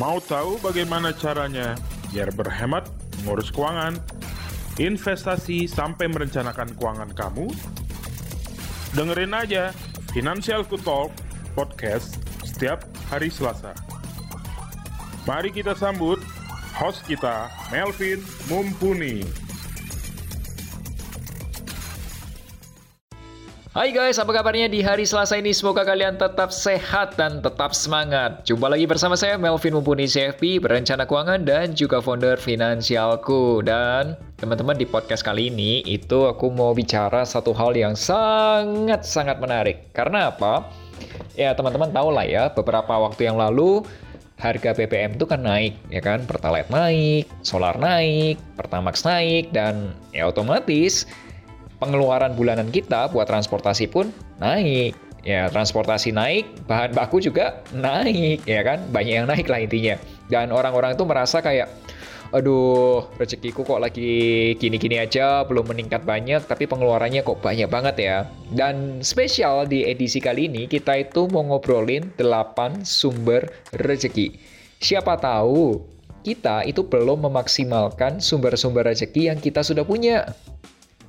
Mau tahu bagaimana caranya biar berhemat, mengurus keuangan, investasi sampai merencanakan keuangan kamu? Dengerin aja Finansialku Talk Podcast setiap hari Selasa. Mari kita sambut host kita, Melvin Mumpuni. Hai guys, apa kabarnya di hari Selasa ini? Semoga kalian tetap sehat dan tetap semangat. Jumpa lagi bersama saya, Melvin Mumpuni, CFP, perencana keuangan dan juga founder Finansialku. Dan teman-teman, di podcast kali ini itu aku mau bicara satu hal yang sangat-sangat menarik. Karena apa? Ya teman-teman tahu lah ya, beberapa waktu yang lalu harga BBM itu kan naik, ya kan? Pertalite naik, solar naik, Pertamax naik, dan ya otomatis pengeluaran bulanan kita buat transportasi pun naik. Ya, transportasi naik, bahan baku juga naik, ya kan? Banyak yang naik lah intinya. Dan orang-orang itu merasa kayak, aduh, rezekiku kok lagi gini-gini aja, belum meningkat banyak, tapi pengeluarannya kok banyak banget ya. Dan spesial di edisi kali ini, kita itu mau ngobrolin 8 sumber rezeki. Siapa tahu kita itu belum memaksimalkan sumber-sumber rezeki yang kita sudah punya.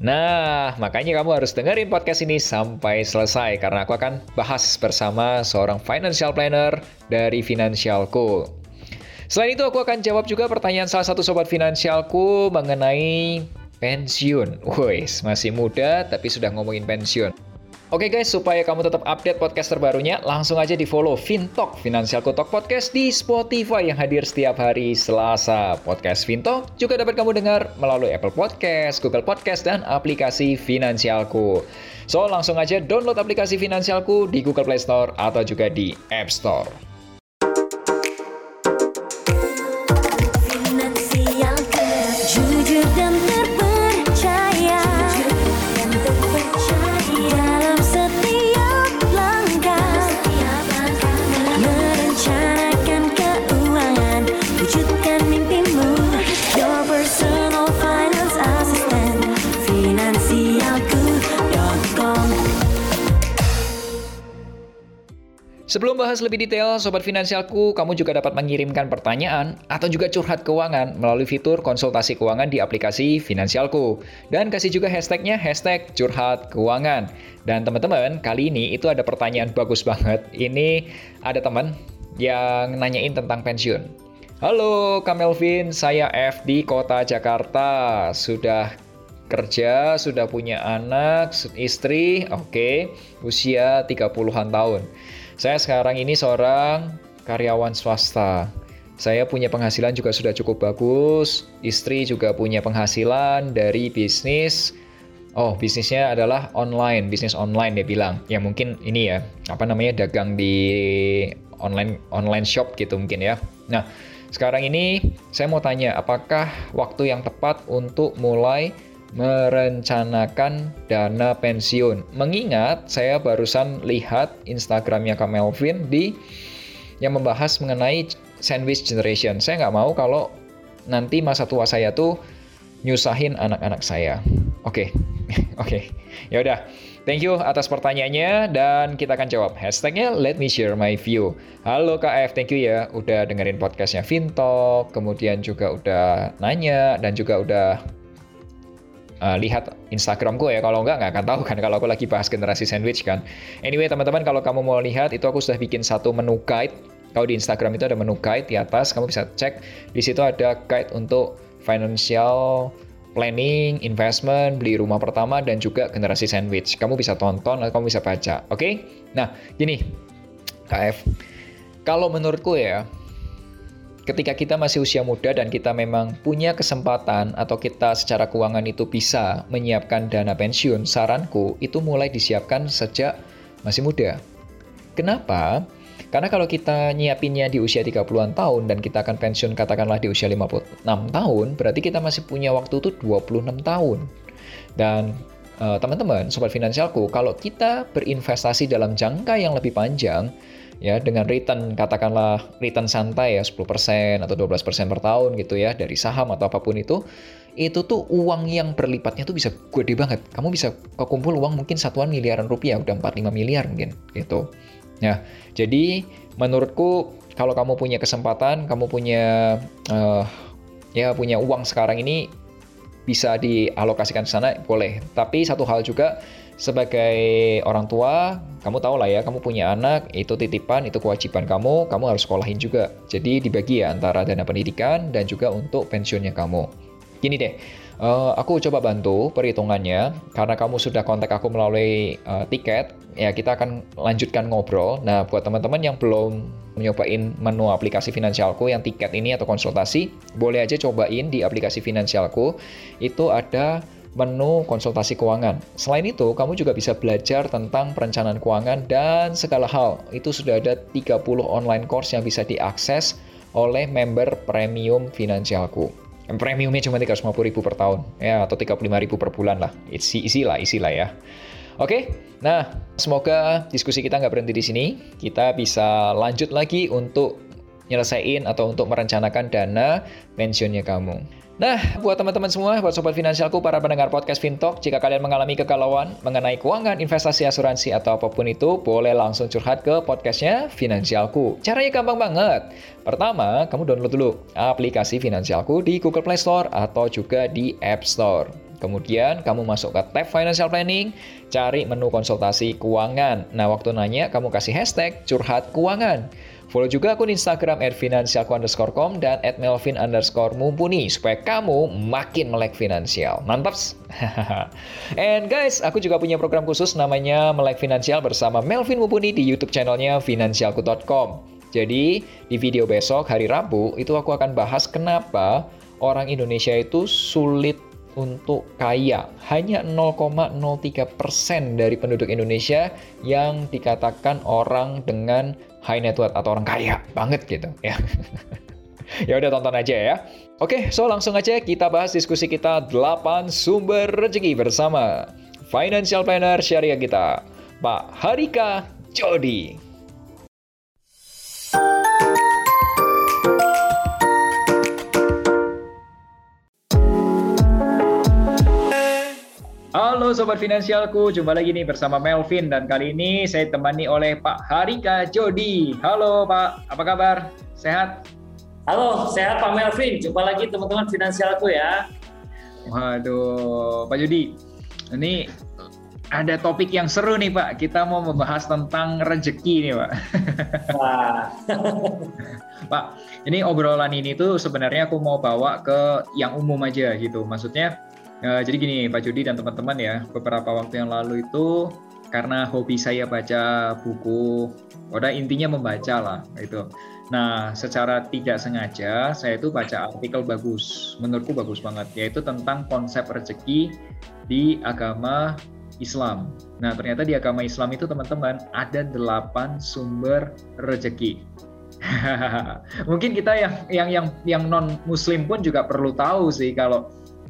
Nah, makanya kamu harus dengerin podcast ini sampai selesai, karena aku akan bahas bersama seorang financial planner dari Finansialku. Selain itu, aku akan jawab juga pertanyaan salah satu sobat Finansialku mengenai pensiun. Wes, masih muda tapi sudah ngomongin pensiun. Oke guys, supaya kamu tetap update podcast terbarunya, langsung aja di follow Fintalk, Finansialku Talk Podcast di Spotify yang hadir setiap hari Selasa. Podcast Fintalk juga dapat kamu dengar melalui Apple Podcast, Google Podcast, dan aplikasi Finansialku. So, langsung aja download aplikasi Finansialku di Google Play Store atau juga di App Store. Sebelum bahas lebih detail, Sobat Finansialku, kamu juga dapat mengirimkan pertanyaan atau juga curhat keuangan melalui fitur konsultasi keuangan di aplikasi Finansialku. Dan kasih juga hashtagnya, hashtag curhat keuangan. Dan teman-teman, kali ini itu ada pertanyaan bagus banget. Ini ada teman yang nanyain tentang pensiun. Halo Kak Melvin, saya F di Kota Jakarta. Sudah kerja, sudah punya anak, istri, oke, usia 30-an tahun. Saya sekarang ini seorang karyawan swasta. Saya punya penghasilan juga sudah cukup bagus. Istri juga punya penghasilan dari bisnis. Oh, bisnisnya adalah online, bisnis online dia bilang. Ya mungkin ini ya, dagang di online shop gitu mungkin ya. Nah, sekarang ini saya mau tanya, apakah waktu yang tepat untuk mulai merencanakan dana pensiun? Mengingat saya barusan lihat Instagramnya Kak Melvin yang membahas mengenai sandwich generation. Saya nggak mau kalau nanti masa tua saya tuh nyusahin anak-anak saya. Oke. Yaudah. Thank you atas pertanyaannya dan kita akan jawab. Hashtagnya let me share my view. Halo KF, thank you ya udah dengerin podcastnya Fintalk, kemudian juga udah nanya dan juga udah lihat Instagramku ya, kalau nggak akan tahu kan kalau aku lagi bahas generasi sandwich kan. Anyway teman-teman, kalau kamu mau lihat itu aku sudah bikin satu menu guide. Kalau di Instagram itu ada menu guide di atas, kamu bisa cek. Di situ ada guide untuk financial planning, investment, beli rumah pertama, dan juga generasi sandwich. Kamu bisa tonton atau kamu bisa baca. Oke? Nah, gini KF, kalau menurutku ya, ketika kita masih usia muda dan kita memang punya kesempatan atau kita secara keuangan itu bisa menyiapkan dana pensiun, saranku itu mulai disiapkan sejak masih muda. Kenapa? Karena kalau kita nyiapinnya di usia 30-an tahun dan kita akan pensiun katakanlah di usia 56 tahun, berarti kita masih punya waktu itu 26 tahun. Dan teman-teman, Sobat Finansialku, kalau kita berinvestasi dalam jangka yang lebih panjang, ya dengan return katakanlah return santai ya 10% atau 12% per tahun gitu ya dari saham atau apapun itu tuh uang yang berlipatnya tuh bisa gede banget. Kamu bisa kekumpul uang mungkin satuan miliaran rupiah, udah 45 miliar mungkin gitu. Ya, jadi menurutku kalau kamu punya kesempatan, kamu punya punya uang sekarang ini bisa dialokasikan ke sana, boleh. Tapi satu hal juga, sebagai orang tua, kamu tahu lah ya, kamu punya anak, itu titipan, itu kewajiban kamu harus sekolahin juga. Jadi dibagi ya antara dana pendidikan dan juga untuk pensiunnya kamu. Gini deh, aku coba bantu perhitungannya, karena kamu sudah kontak aku melalui tiket, ya kita akan lanjutkan ngobrol. Nah, buat teman-teman yang belum nyobain menu aplikasi Finansialku yang tiket ini atau konsultasi, boleh aja cobain di aplikasi Finansialku, itu ada menu konsultasi keuangan. Selain itu, kamu juga bisa belajar tentang perencanaan keuangan dan segala hal. Itu sudah ada 30 online course yang bisa diakses oleh member premium Finansialku. Premiumnya cuma 350.000 per tahun, ya, atau 35.000 per bulan lah. Isi lah ya. Oke, nah semoga diskusi kita nggak berhenti di sini. Kita bisa lanjut lagi untuk nyelesain atau untuk merencanakan dana pensiunnya kamu. Nah, buat teman-teman semua, buat Sobat Finansialku, para pendengar podcast Fintalk, jika kalian mengalami kegalauan mengenai keuangan, investasi, asuransi, atau apapun itu, boleh langsung curhat ke podcastnya Finansialku. Caranya gampang banget. Pertama, kamu download dulu aplikasi Finansialku di Google Play Store atau juga di App Store. Kemudian, kamu masuk ke tab Financial Planning, cari menu konsultasi keuangan. Nah, waktu nanya, kamu kasih hashtag curhat keuangan. Follow juga akun Instagram @finansialku_com dan @melvin_mumpuni supaya kamu makin melek finansial. Mantaps! And guys, aku juga punya program khusus namanya Melek Finansial bersama Melvin Mumpuni di YouTube channelnya finansialku.com. Jadi, di video besok hari Rabu, itu aku akan bahas kenapa orang Indonesia itu sulit untuk kaya. Hanya 0,03% dari penduduk Indonesia yang dikatakan orang dengan high net worth atau orang kaya banget gitu ya. Ya udah, tonton aja ya. Oke, so langsung aja kita bahas diskusi kita 8 sumber rezeki bersama financial planner syariah kita, Mbak Harika Jody. Halo Sobat Finansialku, jumpa lagi nih bersama Melvin, dan kali ini saya temani oleh Pak Harika Jody. Halo Pak, apa kabar? Sehat? Halo, sehat Pak Melvin. Jumpa lagi teman-teman Finansialku ya. Waduh, Pak Jody, ini ada topik yang seru nih Pak. Kita mau membahas tentang rezeki nih Pak. Wah. Pak, ini obrolan ini tuh sebenarnya aku mau bawa ke yang umum aja gitu. Maksudnya, jadi gini Pak Jody dan teman-teman ya, beberapa waktu yang lalu itu karena hobi saya baca buku, intinya membaca lah gitu. Nah, secara tidak sengaja saya itu baca artikel bagus, menurutku bagus banget, yaitu tentang konsep rezeki di agama Islam. Nah, ternyata di agama Islam itu teman-teman ada 8 sumber rezeki. Mungkin kita yang non Muslim pun juga perlu tahu sih kalau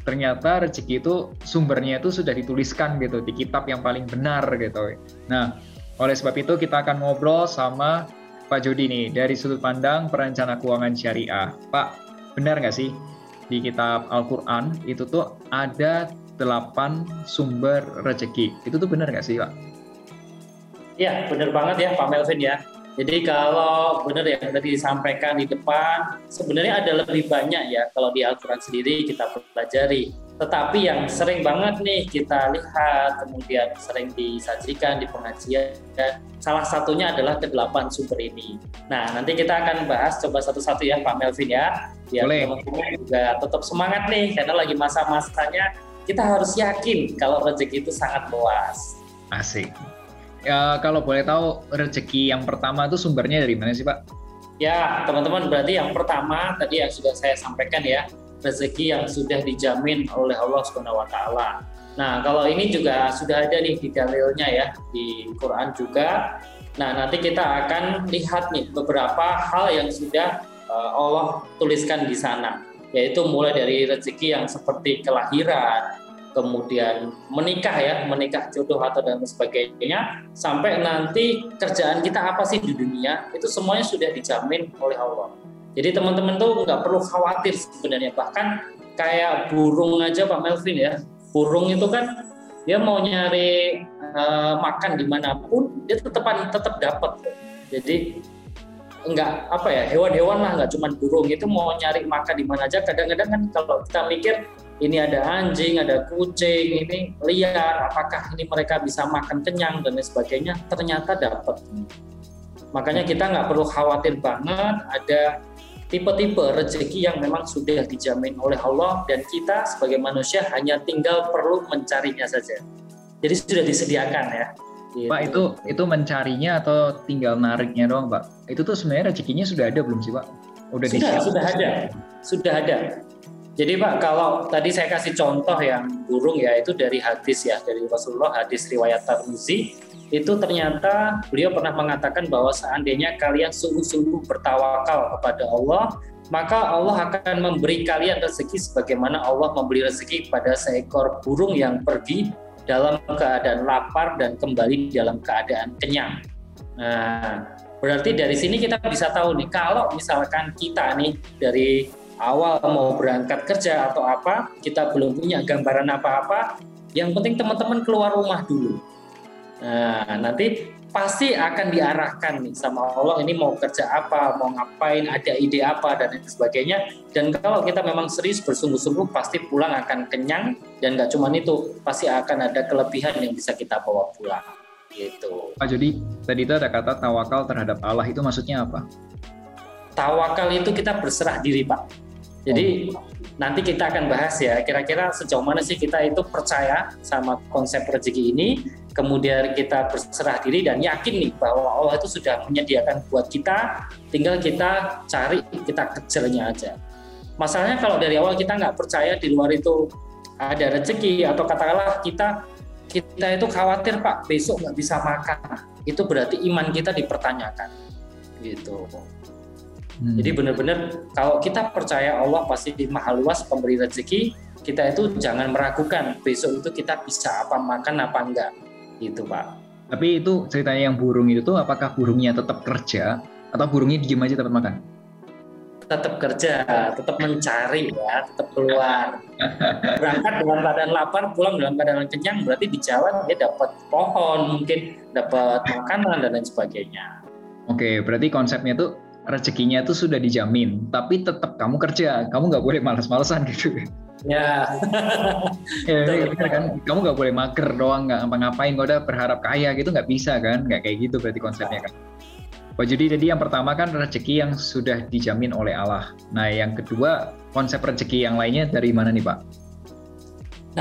ternyata rezeki itu sumbernya itu sudah dituliskan gitu di kitab yang paling benar gitu. Nah, oleh sebab itu kita akan ngobrol sama Pak Jody nih dari sudut pandang perencana keuangan syariah. Pak, benar nggak sih di kitab Al-Quran itu tuh ada 8 sumber rezeki? Itu tuh benar nggak sih Pak? Ya, benar banget ya Pak Melvin ya. Jadi kalau benar ya sudah disampaikan di depan, sebenarnya ada lebih banyak ya kalau di Al-Quran sendiri kita pelajari. Tetapi yang sering banget nih kita lihat, kemudian sering disajikan di pengajian, dan salah satunya adalah ke-8 sumber ini. Nah, nanti kita akan bahas coba satu-satu ya Pak Melvin ya. Biar teman-teman juga tetap semangat nih, karena lagi masa-masanya kita harus yakin kalau rezeki itu sangat luas. Asik. Kalau boleh tahu, rezeki yang pertama itu sumbernya dari mana sih Pak? Ya teman-teman, berarti yang pertama tadi yang sudah saya sampaikan ya, rezeki yang sudah dijamin oleh Allah SWT. Nah, kalau ini juga sudah ada nih di dalilnya ya, di Quran juga. Nah, nanti kita akan lihat nih beberapa hal yang sudah Allah tuliskan di sana, yaitu mulai dari rezeki yang seperti kelahiran, kemudian menikah jodoh atau dan sebagainya, sampai nanti kerjaan kita apa sih di dunia, itu semuanya sudah dijamin oleh Allah. Jadi teman-teman tuh nggak perlu khawatir sebenarnya. Bahkan kayak burung aja Pak Melvin ya, burung itu kan dia mau nyari makan dimanapun, dia tetap dapat. Jadi enggak apa ya, hewan-hewan lah, enggak cuma burung itu mau nyari makan di mana aja. Kadang-kadang kan kalau kita mikir ini ada anjing, ada kucing, ini liar, apakah ini mereka bisa makan kenyang dan lain sebagainya, ternyata dapat. Makanya kita nggak perlu khawatir banget, ada tipe-tipe rezeki yang memang sudah dijamin oleh Allah dan kita sebagai manusia hanya tinggal perlu mencarinya saja. Jadi sudah disediakan ya. Gitu. Pak, itu mencarinya atau tinggal nariknya doang, Pak? Itu tuh sebenarnya rezekinya sudah ada belum sih, Pak? Sudah ada. Jadi Pak, kalau tadi saya kasih contoh yang burung ya, itu dari hadis ya, dari Rasulullah, hadis riwayat Tirmizi, itu ternyata beliau pernah mengatakan bahwa seandainya kalian sungguh-sungguh bertawakal kepada Allah, maka Allah akan memberi kalian rezeki sebagaimana Allah memberi rezeki pada seekor burung yang pergi dalam keadaan lapar dan kembali dalam keadaan kenyang. Nah, berarti dari sini kita bisa tahu nih, kalau misalkan kita nih dari awal mau berangkat kerja atau apa, kita belum punya gambaran apa-apa, yang penting teman-teman keluar rumah dulu. Nah, nanti pasti akan diarahkan nih sama Allah, ini mau kerja apa, mau ngapain, ada ide apa, dan sebagainya. Dan kalau kita memang serius bersungguh-sungguh, pasti pulang akan kenyang, dan gak cuma itu, pasti akan ada kelebihan yang bisa kita bawa pulang. Gitu. Pak Jody, tadi itu ada kata tawakal terhadap Allah, itu maksudnya apa? Tawakal itu kita berserah diri, Pak. Jadi nanti kita akan bahas ya, kira-kira sejauh mana sih kita itu percaya sama konsep rezeki ini, kemudian kita berserah diri dan yakin nih bahwa Allah itu sudah menyediakan buat kita, tinggal kita cari, kita kejarnya aja. Masalahnya kalau dari awal kita nggak percaya di luar itu ada rezeki, atau katakanlah kita itu khawatir, Pak, besok nggak bisa makan, itu berarti iman kita dipertanyakan, gitu. Jadi benar-benar kalau kita percaya Allah pasti maha luas pemberi rezeki, kita itu jangan meragukan besok itu kita bisa apa, makan apa enggak, gitu Pak. Tapi itu ceritanya yang burung itu tuh, apakah burungnya tetap kerja atau burungnya diem aja tetap makan? Tetap kerja, tetap mencari ya, tetap keluar. Berangkat dalam keadaan lapar, pulang dalam keadaan kenyang, berarti di jalan dia dapat pohon, mungkin dapat makanan dan lain sebagainya. Oke, berarti konsepnya tuh rezekinya itu sudah dijamin, tapi tetap kamu kerja, kamu nggak boleh malas-malasan gitu. Ya. Betul. Kan, kamu nggak boleh mager doang, nggak ngapain, nggak ada berharap kaya gitu, nggak bisa kan, nggak kayak gitu berarti konsepnya kan. Pak Jody, jadi yang pertama kan rezeki yang sudah dijamin oleh Allah. Nah, yang kedua konsep rezeki yang lainnya dari mana nih, Pak?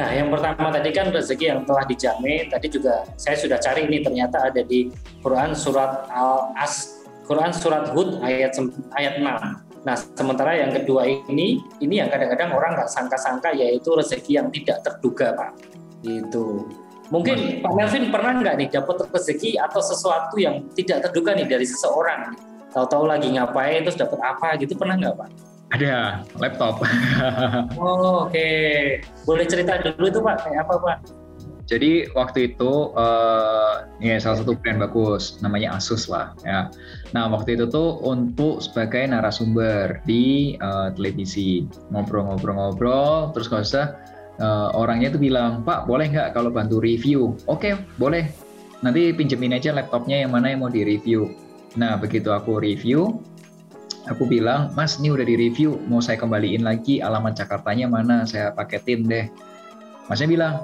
Nah, yang pertama tadi kan rezeki yang telah dijamin, tadi juga saya sudah cari ini ternyata ada di Quran surat Quran Surat Hud ayat 6. Nah, sementara yang kedua ini yang kadang-kadang orang nggak sangka-sangka, yaitu rezeki yang tidak terduga, Pak. Gitu. Mungkin Pak Melvin pernah nggak nih dapat rezeki atau sesuatu yang tidak terduga nih dari seseorang? Tahu-tahu lagi ngapain terus dapat apa gitu, pernah nggak, Pak? Ada, laptop. Oh, oke. Boleh cerita dulu itu, Pak, kayak apa, Pak? Jadi waktu itu ya salah satu brand bagus namanya Asus lah ya. Nah waktu itu tuh untuk sebagai narasumber di televisi, ngobrol-ngobrol terus kalau sudah orangnya tuh bilang, Pak boleh nggak kalau bantu review? Oke, boleh. Nanti pinjemin aja laptopnya yang mana yang mau direview. Nah begitu aku review, aku bilang, Mas ini udah direview, mau saya kembaliin lagi alamat Jakartanya mana? Saya paketin deh. Masnya bilang,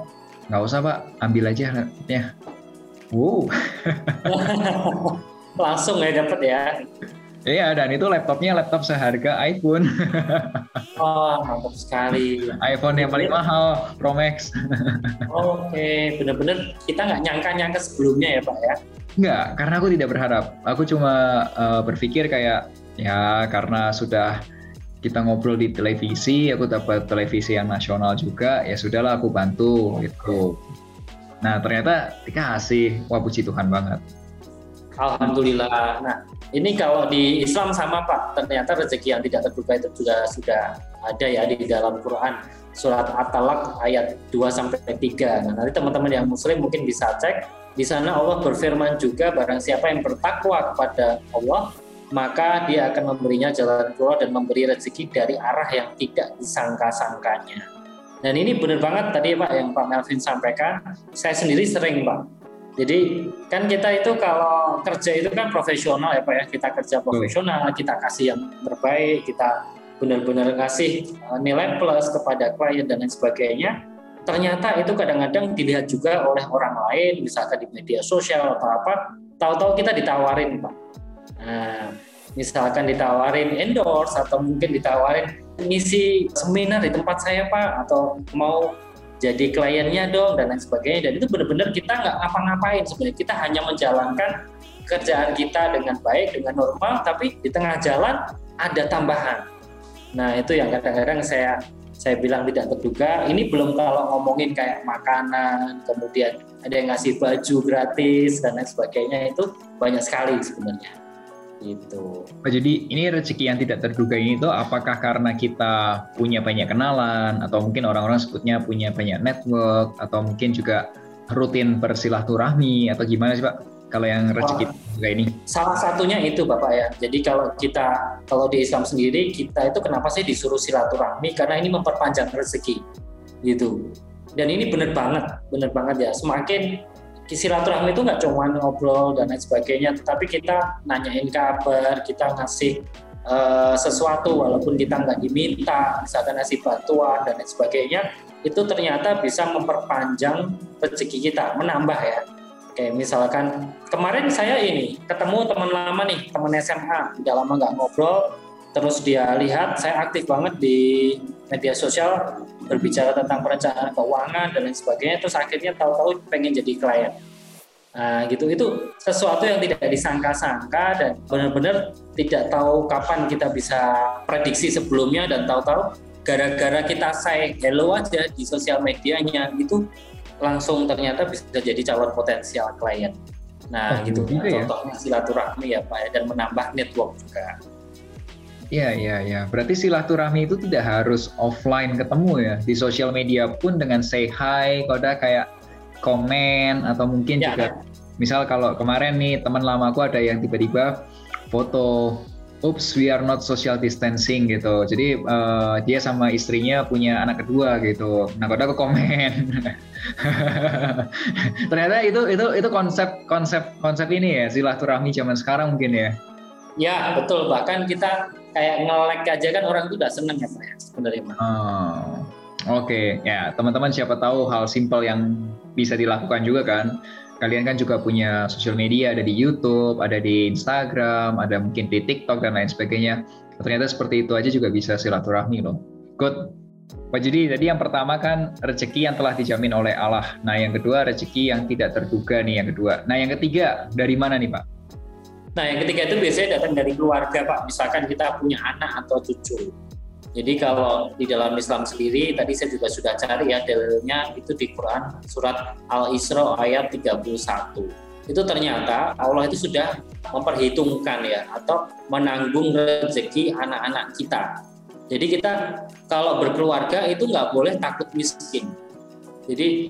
nggak usah Pak, ambil aja ya. Wow. Langsung ya dapat ya. Iya, dan itu laptopnya laptop seharga iPhone. Oh, mantap sekali. iPhone yang paling mahal, Pro Max. Oke, benar-benar kita nggak nyangka-nyangka sebelumnya ya Pak ya? Nggak, karena aku tidak berharap. Aku cuma berpikir kayak ya karena sudah kita ngobrol di televisi, aku dapat televisi yang nasional juga, ya sudahlah aku bantu gitu. Nah ternyata dikasih, wah puji Tuhan banget. Alhamdulillah. Nah ini kalau di Islam sama Pak, ternyata rezeki yang tidak terduga itu juga sudah ada ya di dalam Quran surat At-Talaq ayat 2-3. Nah nanti teman-teman yang Muslim mungkin bisa cek di sana, Allah berfirman juga, barang siapa yang bertakwa kepada Allah maka dia akan memberinya jalan keluar dan memberi rezeki dari arah yang tidak disangka-sangkanya. Dan ini benar banget tadi Pak yang Pak Melvin sampaikan. Saya sendiri sering Pak Jadi kan kita itu kalau kerja itu kan profesional ya Pak ya, kita kerja profesional, kita kasih yang terbaik, kita benar-benar kasih nilai plus kepada klien dan lain sebagainya. Ternyata itu kadang-kadang dilihat juga oleh orang lain, misalkan di media sosial atau apa, tahu-tahu kita ditawarin Pak. Nah, misalkan ditawarin endorse atau mungkin ditawarin ngisi seminar di tempat saya Pak, atau mau jadi kliennya dong dan lain sebagainya. Dan itu benar-benar kita nggak ngapa-ngapain sebenarnya, kita hanya menjalankan kerjaan kita dengan baik, dengan normal, tapi di tengah jalan ada tambahan. Nah itu yang kadang-kadang saya bilang tidak terduga. Ini belum kalau ngomongin kayak makanan, kemudian ada yang ngasih baju gratis dan lain sebagainya, itu banyak sekali sebenarnya gitu. Oh, jadi ini rezeki yang tidak terduga ini tuh apakah karena kita punya banyak kenalan, atau mungkin orang-orang sebutnya punya banyak network, atau mungkin juga rutin bersilaturahmi, atau gimana sih Pak kalau yang rezeki terduga ini? Salah satunya itu Bapak ya. Jadi kalau di Islam sendiri kita itu kenapa sih disuruh silaturahmi, karena ini memperpanjang rezeki gitu. Dan ini benar banget ya, semakin silaturahmi itu nggak cuma ngobrol dan lain sebagainya, tetapi kita nanyain kabar, kita ngasih sesuatu walaupun kita nggak diminta, misalkan ngasih bantuan dan lain sebagainya, itu ternyata bisa memperpanjang rezeki kita, menambah ya. Kayak misalkan kemarin saya ini ketemu teman lama nih, teman SMA, udah lama nggak ngobrol, terus dia lihat saya aktif banget di media sosial berbicara tentang perencanaan keuangan dan lain sebagainya, terus akhirnya tahu-tahu pengen jadi klien. Nah, gitu, itu sesuatu yang tidak disangka-sangka dan benar-benar tidak tahu kapan kita bisa prediksi sebelumnya, dan tahu-tahu gara-gara kita say hello aja di sosial medianya itu langsung ternyata bisa jadi calon potensial klien. Nah, gitu ya. Contohnya silaturahmi ya Pak, dan menambah network juga. Iya. Berarti silaturahmi itu tidak harus offline ketemu ya. Di sosial media pun dengan say hi, koda kayak komen, atau mungkin ya, juga misal kalau kemarin nih teman lamaku ada yang tiba-tiba foto, oops we are not social distancing gitu. Jadi dia sama istrinya punya anak kedua gitu. Nah koda aku komen. Ternyata itu konsep ini ya, silaturahmi zaman sekarang mungkin ya. Ya betul, bahkan kita kayak nge-like aja kan orang itu udah seneng ya Pak ya sebenarnya. Oke. Ya teman-teman, siapa tahu hal simpel yang bisa dilakukan juga kan. Kalian kan juga punya sosial media, ada di YouTube, ada di Instagram, ada mungkin di TikTok dan lain sebagainya. Ternyata seperti itu aja juga bisa silaturahmi loh. Good. Pak Jody, tadi yang pertama kan rezeki yang telah dijamin oleh Allah. Nah yang kedua rezeki yang tidak terduga nih yang kedua. Nah yang ketiga dari mana nih Pak? Nah yang ketiga itu biasanya datang dari keluarga Pak, misalkan kita punya anak atau cucu. Jadi kalau di dalam Islam sendiri, tadi saya juga sudah cari ya dalilnya, itu di Quran surat Al-Isra ayat 31. Itu ternyata Allah itu sudah memperhitungkan ya, atau menanggung rezeki anak-anak kita. Jadi kita kalau berkeluarga itu nggak boleh takut miskin. Jadi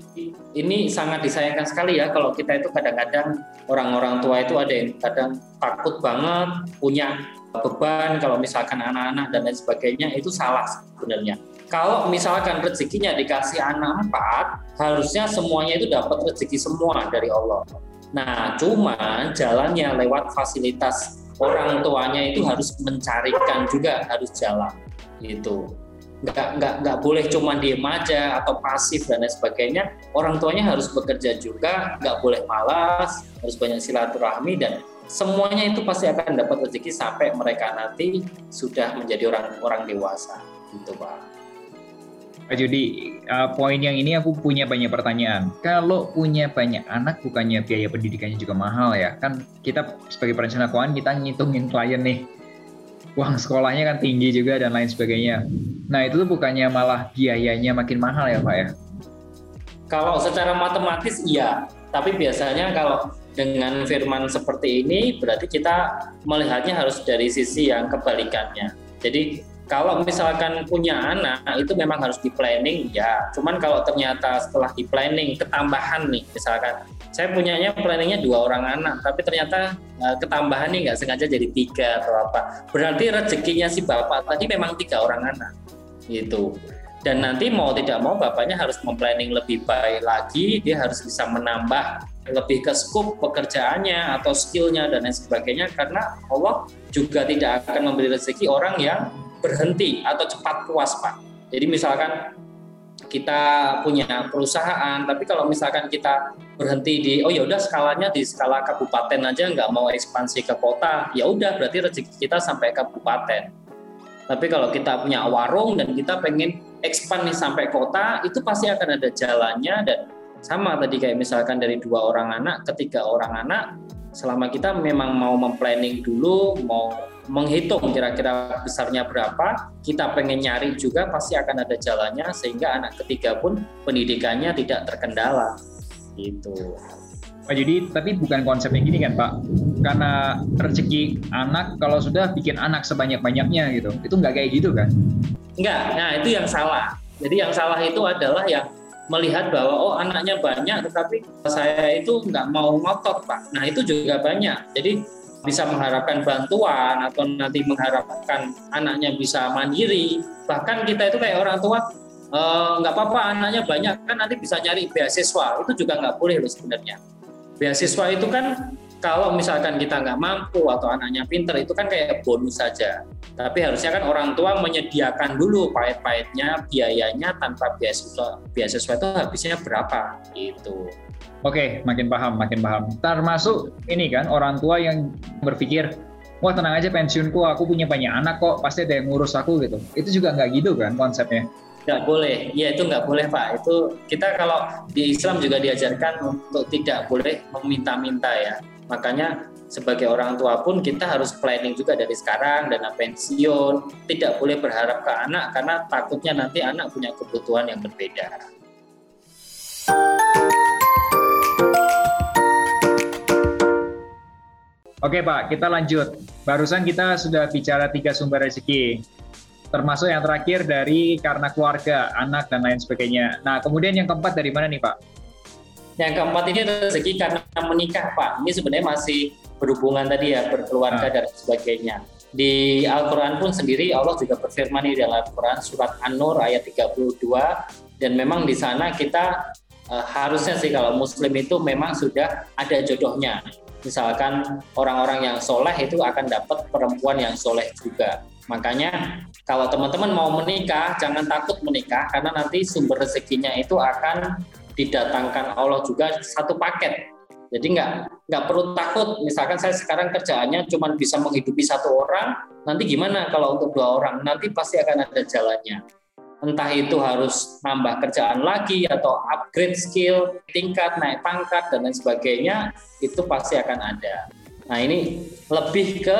ini sangat disayangkan sekali ya kalau kita itu kadang-kadang orang-orang tua itu ada yang kadang takut banget punya beban kalau misalkan anak-anak dan lain sebagainya, itu salah sebenarnya. Kalau misalkan rezekinya dikasih anak 4, harusnya semuanya itu dapat rezeki semua dari Allah. Nah cuman jalannya lewat fasilitas orang tuanya itu harus mencarikan juga, harus jalan gitu. Nggak boleh cuma diem aja atau pasif dan lain sebagainya. Orang tuanya harus bekerja juga, nggak boleh malas, harus banyak silaturahmi, dan semuanya itu pasti akan dapat rezeki sampai mereka nanti sudah menjadi orang dewasa gitu Pak. Pak Jody, poin yang ini aku punya banyak pertanyaan. Kalau punya banyak anak, bukannya biaya pendidikannya juga mahal ya? Kan kita sebagai perencana keuangan kita ngitungin klien nih, uang sekolahnya kan tinggi juga dan lain sebagainya. Nah itu tuh bukannya malah biayanya makin mahal ya Pak ya? Kalau secara matematis iya, tapi biasanya kalau dengan firman seperti ini berarti kita melihatnya harus dari sisi yang kebalikannya. Jadi kalau misalkan punya anak itu memang harus di planning ya, cuman kalau ternyata setelah di planning ketambahan nih, misalkan saya punyanya planningnya 2 orang anak, tapi ternyata ketambahan nih nggak sengaja jadi 3 atau apa, berarti rezekinya si bapak tadi memang 3 orang anak gitu. Dan nanti mau tidak mau bapaknya harus memplanning lebih baik lagi, dia harus bisa menambah lebih ke scope pekerjaannya atau skillnya dan lain sebagainya, karena Allah juga tidak akan memberi rezeki orang yang berhenti atau cepat puas, Pak. Jadi misalkan kita punya perusahaan, tapi kalau misalkan kita berhenti di, oh ya udah skalanya di skala kabupaten aja, nggak mau ekspansi ke kota, ya udah berarti rezeki kita sampai kabupaten. Tapi kalau kita punya warung dan kita pengen expand nih sampai kota, itu pasti akan ada jalannya. Dan sama tadi kayak misalkan dari 2 orang anak ke 3 orang anak, selama kita memang mau memplanning dulu, mau menghitung kira-kira besarnya berapa, kita pengen nyari juga, pasti akan ada jalannya, sehingga anak ketiga pun pendidikannya tidak terkendala gitu. Pak Jody, tapi bukan konsepnya gini kan Pak, karena rezeki anak kalau sudah bikin anak sebanyak-banyaknya gitu, itu nggak kayak gitu kan? Nggak, nah itu yang salah. Jadi yang salah itu adalah yang melihat bahwa oh anaknya banyak tetapi saya itu nggak mau ngotot Pak. Nah itu juga banyak, jadi bisa mengharapkan bantuan atau nanti mengharapkan anaknya bisa mandiri. Bahkan kita itu kayak orang tua, nggak apa-apa anaknya banyak kan nanti bisa nyari beasiswa, itu juga nggak boleh loh sebenarnya. Beasiswa itu kan kalau misalkan kita nggak mampu atau anaknya pinter itu kan kayak bonus saja, tapi harusnya kan orang tua menyediakan dulu pahit-pahitnya, biayanya tanpa beasiswa itu habisnya berapa gitu. Oke, makin paham. Termasuk ini kan orang tua yang berpikir, wah tenang aja pensiunku, aku punya banyak anak kok, pasti ada yang ngurus aku gitu. Itu juga nggak gitu kan konsepnya? Nggak boleh, ya itu nggak boleh Pak. Itu kita kalau di Islam juga diajarkan untuk tidak boleh meminta-minta ya. Makanya sebagai orang tua pun kita harus planning juga dari sekarang, dana pensiun, tidak boleh berharap ke anak karena takutnya nanti anak punya kebutuhan yang berbeda. Oke Pak, kita lanjut. Barusan kita sudah bicara 3 sumber rezeki, termasuk yang terakhir dari karena keluarga, anak, dan lain sebagainya. Nah, kemudian yang keempat dari mana nih Pak? Yang keempat ini rezeki karena menikah Pak. Ini sebenarnya masih berhubungan tadi ya, berkeluarga dan sebagainya. Di Al-Quran pun sendiri Allah juga berfirman di dalam Al-Quran surat An-Nur ayat 32, dan memang di sana kita harusnya sih kalau Muslim itu memang sudah ada jodohnya. Misalkan orang-orang yang soleh itu akan dapat perempuan yang soleh juga. Makanya kalau teman-teman mau menikah, jangan takut menikah karena nanti sumber rezekinya itu akan didatangkan Allah juga satu paket. Jadi nggak perlu takut. Misalkan saya sekarang kerjaannya cuma bisa menghidupi 1 orang, nanti gimana kalau untuk 2 orang? Nanti pasti akan ada jalannya. Entah itu harus nambah kerjaan lagi atau upgrade skill, tingkat, naik pangkat, dan lain sebagainya, itu pasti akan ada. Nah ini lebih ke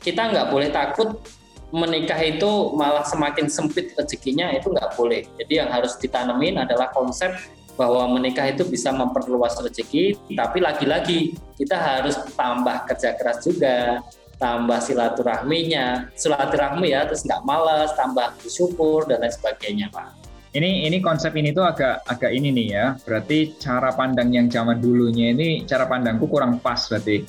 kita nggak boleh takut menikah itu malah semakin sempit rezekinya, itu nggak boleh. Jadi yang harus ditanemin adalah konsep bahwa menikah itu bisa memperluas rezeki, tapi lagi-lagi kita harus tambah kerja keras juga, tambah silaturahmi ya, terus nggak malas, tambah bersyukur dan lain sebagainya Pak. Ini konsep ini tuh agak ini nih ya, berarti cara pandang yang zaman dulunya ini cara pandangku kurang pas berarti.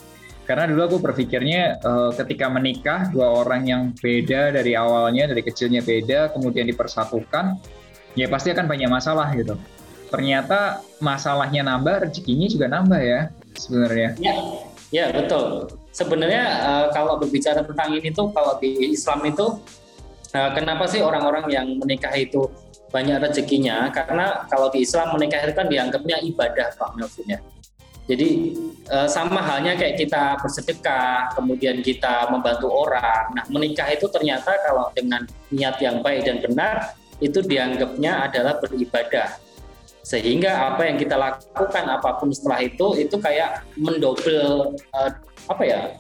Karena dulu aku berpikirnya ketika menikah 2 orang yang beda dari awalnya, dari kecilnya beda, kemudian dipersatukan, ya pasti akan banyak masalah gitu. Ternyata masalahnya nambah, rezekinya juga nambah ya sebenarnya. Ya betul. Sebenarnya kalau berbicara tentang ini tuh kalau di Islam itu kenapa sih orang-orang yang menikah itu banyak rezekinya? Karena kalau di Islam menikah itu kan dianggapnya ibadah Pak Melvin ya. Jadi sama halnya kayak kita bersedekah, kemudian kita membantu orang. Nah menikah itu ternyata kalau dengan niat yang baik dan benar itu dianggapnya adalah beribadah. Sehingga apa yang kita lakukan apapun setelah itu kayak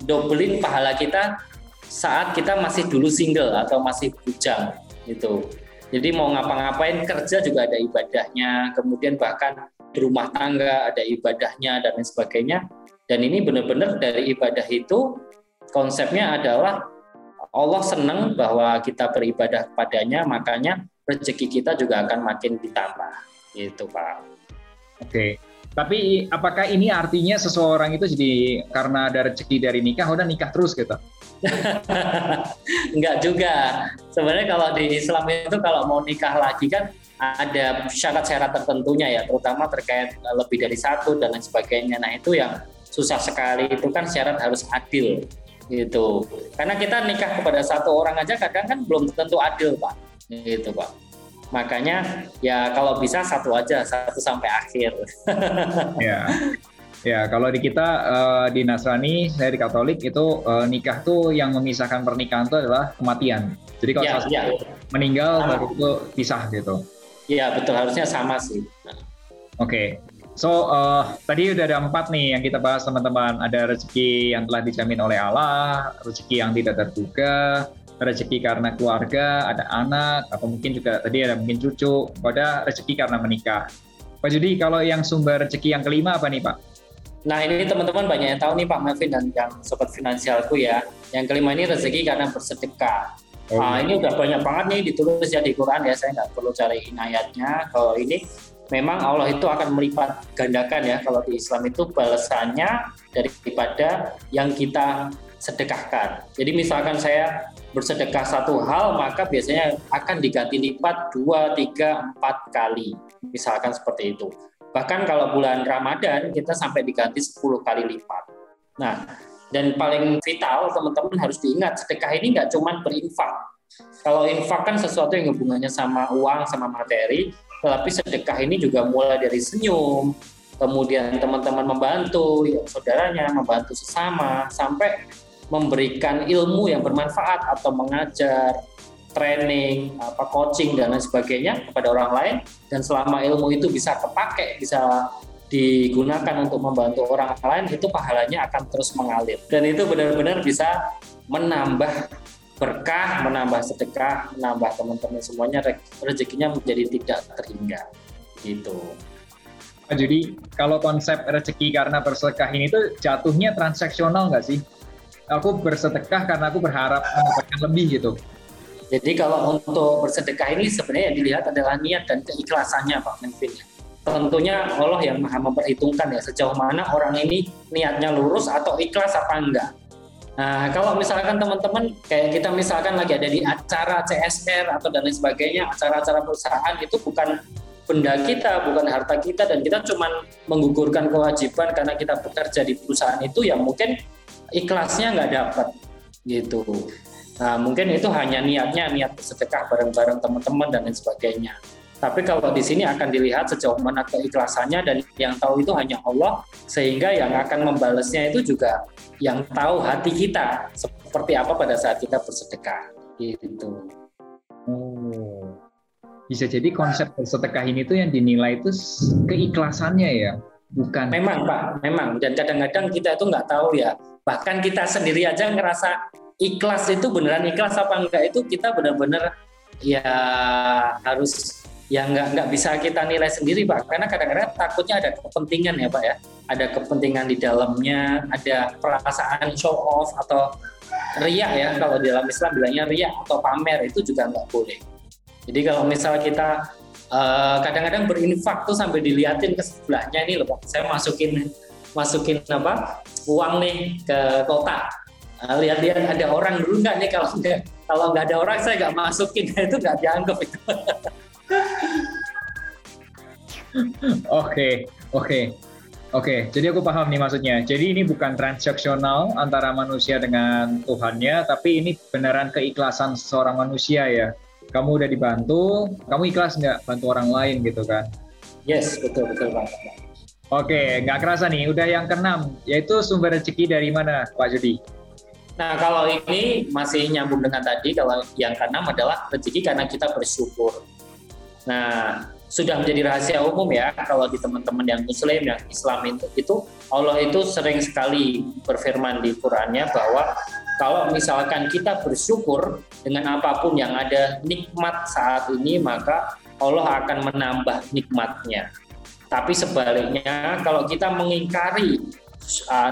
dobelin pahala kita saat kita masih dulu single atau masih bujang gitu. Jadi mau ngapa-ngapain kerja juga ada ibadahnya, kemudian bahkan di rumah tangga ada ibadahnya dan lain sebagainya. Dan ini benar-benar dari ibadah itu konsepnya adalah Allah senang bahwa kita beribadah kepadanya, makanya rezeki kita juga akan makin ditambah. Itu Pak. Oke. Tapi apakah ini artinya seseorang itu jadi karena ada rezeki dari nikah udah nikah terus gitu? Enggak juga. Sebenarnya kalau di Islam itu kalau mau nikah lagi kan ada syarat-syarat tertentunya ya, terutama terkait lebih dari satu dan lain sebagainya. Nah itu yang susah sekali, itu kan syarat harus adil gitu. Karena kita nikah kepada satu orang aja kadang kan belum tentu adil Pak, gitu Pak. Makanya ya kalau bisa satu aja, satu sampai akhir. Ya. Ya, kalau di kita di Nasrani, saya di Katolik itu nikah tuh yang memisahkan pernikahan itu adalah kematian. Jadi kalau ya, meninggal baru itu pisah gitu. Iya, betul, harusnya sama sih. Oke. So, tadi udah ada 4 nih yang kita bahas teman-teman. Ada rezeki yang telah dijamin oleh Allah, rezeki yang tidak terduga, rezeki karena keluarga, ada anak, atau mungkin juga tadi ada mungkin cucu, ada rezeki karena menikah. Pak Jody, kalau yang sumber rezeki yang kelima apa nih Pak? Nah ini teman-teman banyak yang tahu nih Pak Melvin dan yang Sobat Finansialku ya. Yang kelima ini rezeki karena bersedekah. Ini udah banyak banget nih ditulis ya di Quran ya. Saya nggak perlu cariin ayatnya. Kalau ini memang Allah itu akan melipat gandakan ya. Kalau di Islam itu balasannya daripada yang kita sedekahkan. Jadi misalkan saya bersedekah satu hal maka biasanya akan diganti lipat 2, 3, 4 kali. Misalkan seperti itu. Bahkan kalau bulan Ramadan kita sampai diganti 10 kali lipat. Nah, dan paling vital teman-teman harus diingat sedekah ini nggak cuma berinfak. Kalau infak kan sesuatu yang hubungannya sama uang, sama materi, tetapi sedekah ini juga mulai dari senyum, kemudian teman-teman membantu, ya, saudaranya membantu sesama, sampai memberikan ilmu yang bermanfaat atau mengajar, training, coaching dan lain sebagainya kepada orang lain, dan selama ilmu itu bisa kepake, bisa digunakan untuk membantu orang lain, itu pahalanya akan terus mengalir dan itu benar-benar bisa menambah berkah, menambah sedekah, menambah teman-teman semuanya rezekinya menjadi tidak terhingga gitu. Pak Jody, kalau konsep rezeki karena bersedekah ini tuh jatuhnya transaksional nggak sih? Aku bersedekah karena aku berharap mendapatkan lebih gitu. Jadi kalau untuk bersedekah ini sebenarnya yang dilihat adalah niat dan keikhlasannya Pak Melvin. Tentunya Allah yang maha memperhitungkan ya sejauh mana orang ini niatnya lurus atau ikhlas apa enggak. Nah kalau misalkan teman-teman kayak kita misalkan lagi ada di acara CSR atau dan lain sebagainya, acara-acara perusahaan itu bukan benda kita, bukan harta kita, dan kita cuma menggugurkan kewajiban karena kita bekerja di perusahaan itu ya mungkin ikhlasnya nggak dapat gitu. Nah, mungkin itu hanya niatnya, niat bersedekah bareng-bareng teman-teman dan lain sebagainya. Tapi kalau di sini akan dilihat sejauh mana keikhlasannya, dan yang tahu itu hanya Allah, sehingga yang akan membalasnya itu juga yang tahu hati kita seperti apa pada saat kita bersedekah. Gitu. Oh, bisa jadi konsep bersedekah ini tuh yang dinilai itu keikhlasannya ya, bukan? Memang Pak, memang. Dan kadang-kadang kita itu nggak tahu ya. Bahkan kita sendiri aja ngerasa ikhlas itu beneran ikhlas apa enggak, itu kita benar-benar ya harus ya enggak bisa kita nilai sendiri Pak, karena kadang-kadang takutnya ada kepentingan ya Pak ya, ada kepentingan di dalamnya, ada perasaan show off atau riya ya, kalau di dalam Islam bilangnya riya atau pamer, itu juga enggak boleh. Jadi kalau misal kita kadang-kadang berinfak tuh sampai diliatin ke sebelahnya ini loh Pak, saya masukin apa uang nih ke kotak. Lihat-lihat ada orang dulu nggak nih, kalau nggak ada orang saya nggak masukin, itu nggak dianggap itu. Oke. Jadi aku paham nih maksudnya. Jadi ini bukan transaksional antara manusia dengan Tuhannya, tapi ini beneran keikhlasan seorang manusia ya. Kamu udah dibantu, kamu ikhlas nggak bantu orang lain gitu kan? Yes, betul Pak. Oke, nggak kerasa nih. Udah yang ke-6, yaitu sumber rezeki dari mana, Pak Jody? Nah kalau ini masih nyambung dengan tadi, kalau yang ke-6 adalah rezeki karena kita bersyukur. Nah sudah menjadi rahasia umum ya kalau di teman-teman yang Muslim, yang Islam itu Allah itu sering sekali berfirman di Qurannya bahwa kalau misalkan kita bersyukur dengan apapun yang ada nikmat saat ini maka Allah akan menambah nikmatnya. Tapi sebaliknya kalau kita mengingkari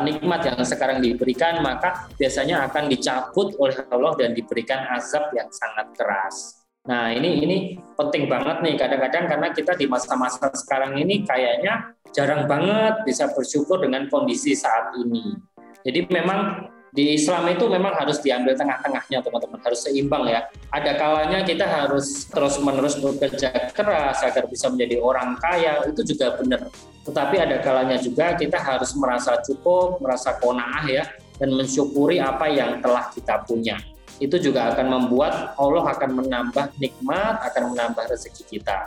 nikmat yang sekarang diberikan maka biasanya akan dicabut oleh Allah dan diberikan azab yang sangat keras. Nah ini penting banget nih, kadang-kadang karena kita di masa-masa sekarang ini kayaknya jarang banget bisa bersyukur dengan kondisi saat ini. Jadi memang di Islam itu memang harus diambil tengah-tengahnya, teman-teman, harus seimbang ya. Ada kalanya kita harus terus-menerus bekerja keras agar bisa menjadi orang kaya, itu juga benar. Tetapi ada kalanya juga kita harus merasa cukup, merasa qanaah ya, dan mensyukuri apa yang telah kita punya. Itu juga akan membuat Allah akan menambah nikmat, akan menambah rezeki kita.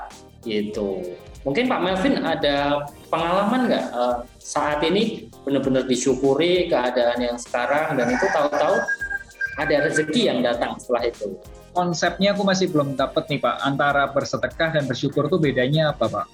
Gitu. Mungkin Pak Melvin ada pengalaman nggak saat ini benar-benar disyukuri keadaan yang sekarang dan itu tahu-tahu ada rezeki yang datang setelah itu? Konsepnya aku masih belum dapat nih Pak, antara bersedekah dan bersyukur itu bedanya apa Pak?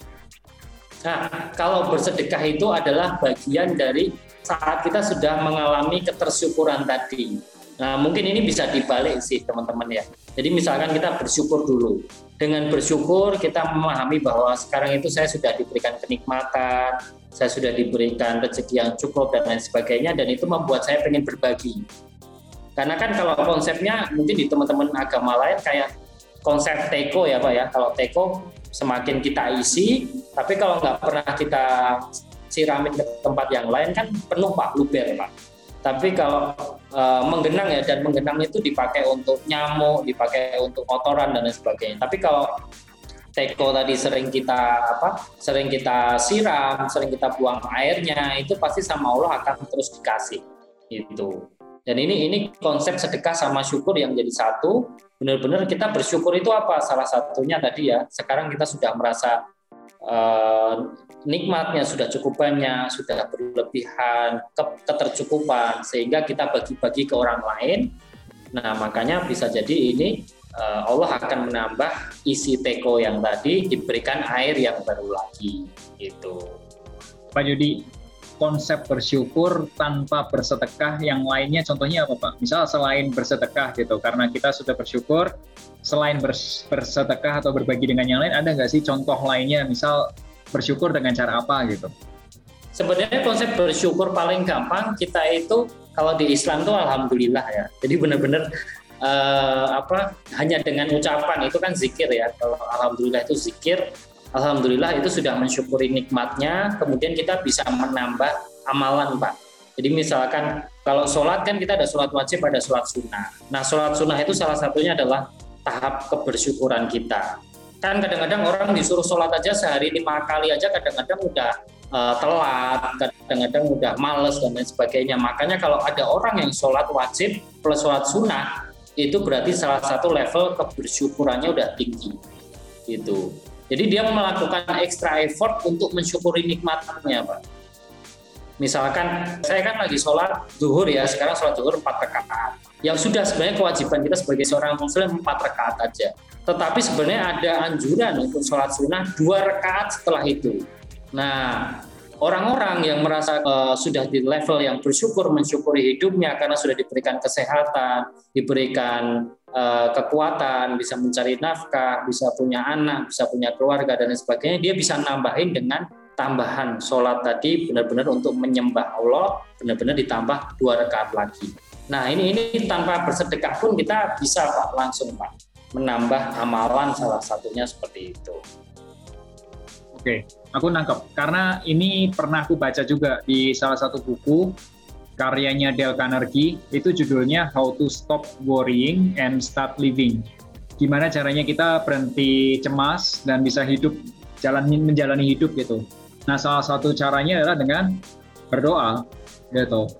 Nah, kalau bersedekah itu adalah bagian dari saat kita sudah mengalami ketersyukuran tadi. Nah, mungkin ini bisa dibalik sih teman-teman ya. Jadi misalkan kita bersyukur dulu. Dengan bersyukur kita memahami bahwa sekarang itu saya sudah diberikan kenikmatan, saya sudah diberikan rezeki yang cukup dan lain sebagainya, dan itu membuat saya pengen berbagi. Karena kan kalau konsepnya mungkin di teman-teman agama lain kayak konsep teko ya Pak ya. Kalau teko semakin kita isi, tapi kalau nggak pernah kita siramin ke tempat yang lain kan penuh Pak, luber Pak. Tapi kalau menggenang ya, dan menggenang itu dipakai untuk nyamuk, dipakai untuk kotoran dan lain sebagainya. Tapi kalau teko tadi sering kita siram, sering kita buang airnya, itu pasti sama Allah akan terus dikasih gitu. Dan ini konsep sedekah sama syukur yang jadi satu. Benar-benar kita bersyukur itu apa? Salah satunya tadi ya, sekarang kita sudah merasa nikmatnya sudah cukup banyak, sudah berlebihan, ketercukupan, sehingga kita bagi-bagi ke orang lain. Nah, makanya bisa jadi ini Allah akan menambah isi teko yang tadi, diberikan air yang baru lagi gitu. Pak Jody, konsep bersyukur tanpa bersedekah yang lainnya contohnya apa Pak? Misal selain bersedekah gitu, karena kita sudah bersyukur, selain bersedekah atau berbagi dengan yang lain, ada nggak sih contoh lainnya? Misal bersyukur dengan cara apa gitu? Sebenarnya konsep bersyukur paling gampang kita itu kalau di Islam tuh alhamdulillah ya. Jadi benar-benar hanya dengan ucapan itu kan zikir ya. Kalau alhamdulillah itu zikir. Alhamdulillah itu sudah mensyukuri nikmatnya, kemudian kita bisa menambah amalan Pak. Jadi misalkan kalau sholat kan kita ada sholat wajib, ada sholat sunnah. Nah sholat sunnah itu salah satunya adalah tahap kebersyukuran kita. Kan kadang-kadang orang disuruh sholat aja sehari 5 kali aja kadang-kadang udah telat, kadang-kadang udah males dan lain sebagainya. Makanya kalau ada orang yang sholat wajib plus sholat sunnah, itu berarti salah satu level kebersyukurannya udah tinggi gitu. Jadi dia melakukan extra effort untuk mensyukuri nikmatnya, Pak. Misalkan saya kan lagi sholat zuhur ya, sekarang sholat zuhur 4 rakaat. Yang sudah sebenarnya kewajiban kita sebagai seorang muslim 4 rakaat aja. Tetapi sebenarnya ada anjuran untuk sholat sunnah 2 rakaat setelah itu. Nah, orang-orang yang merasa sudah di level yang bersyukur, mensyukuri hidupnya karena sudah diberikan kesehatan, diberikan kekuatan, bisa mencari nafkah, bisa punya anak, bisa punya keluarga dan sebagainya, dia bisa nambahin dengan tambahan sholat tadi, benar-benar untuk menyembah Allah, benar-benar ditambah 2 rakaat lagi. Nah ini tanpa bersedekah pun kita bisa Pak, langsung Pak, menambah amalan salah satunya seperti itu. Oke, aku nangkep, karena ini pernah aku baca juga di salah satu buku karyanya Dale Carnegie, itu judulnya How to Stop Worrying and Start Living. Gimana caranya kita berhenti cemas dan bisa hidup, menjalani hidup gitu. Nah, salah satu caranya adalah dengan berdoa gitu.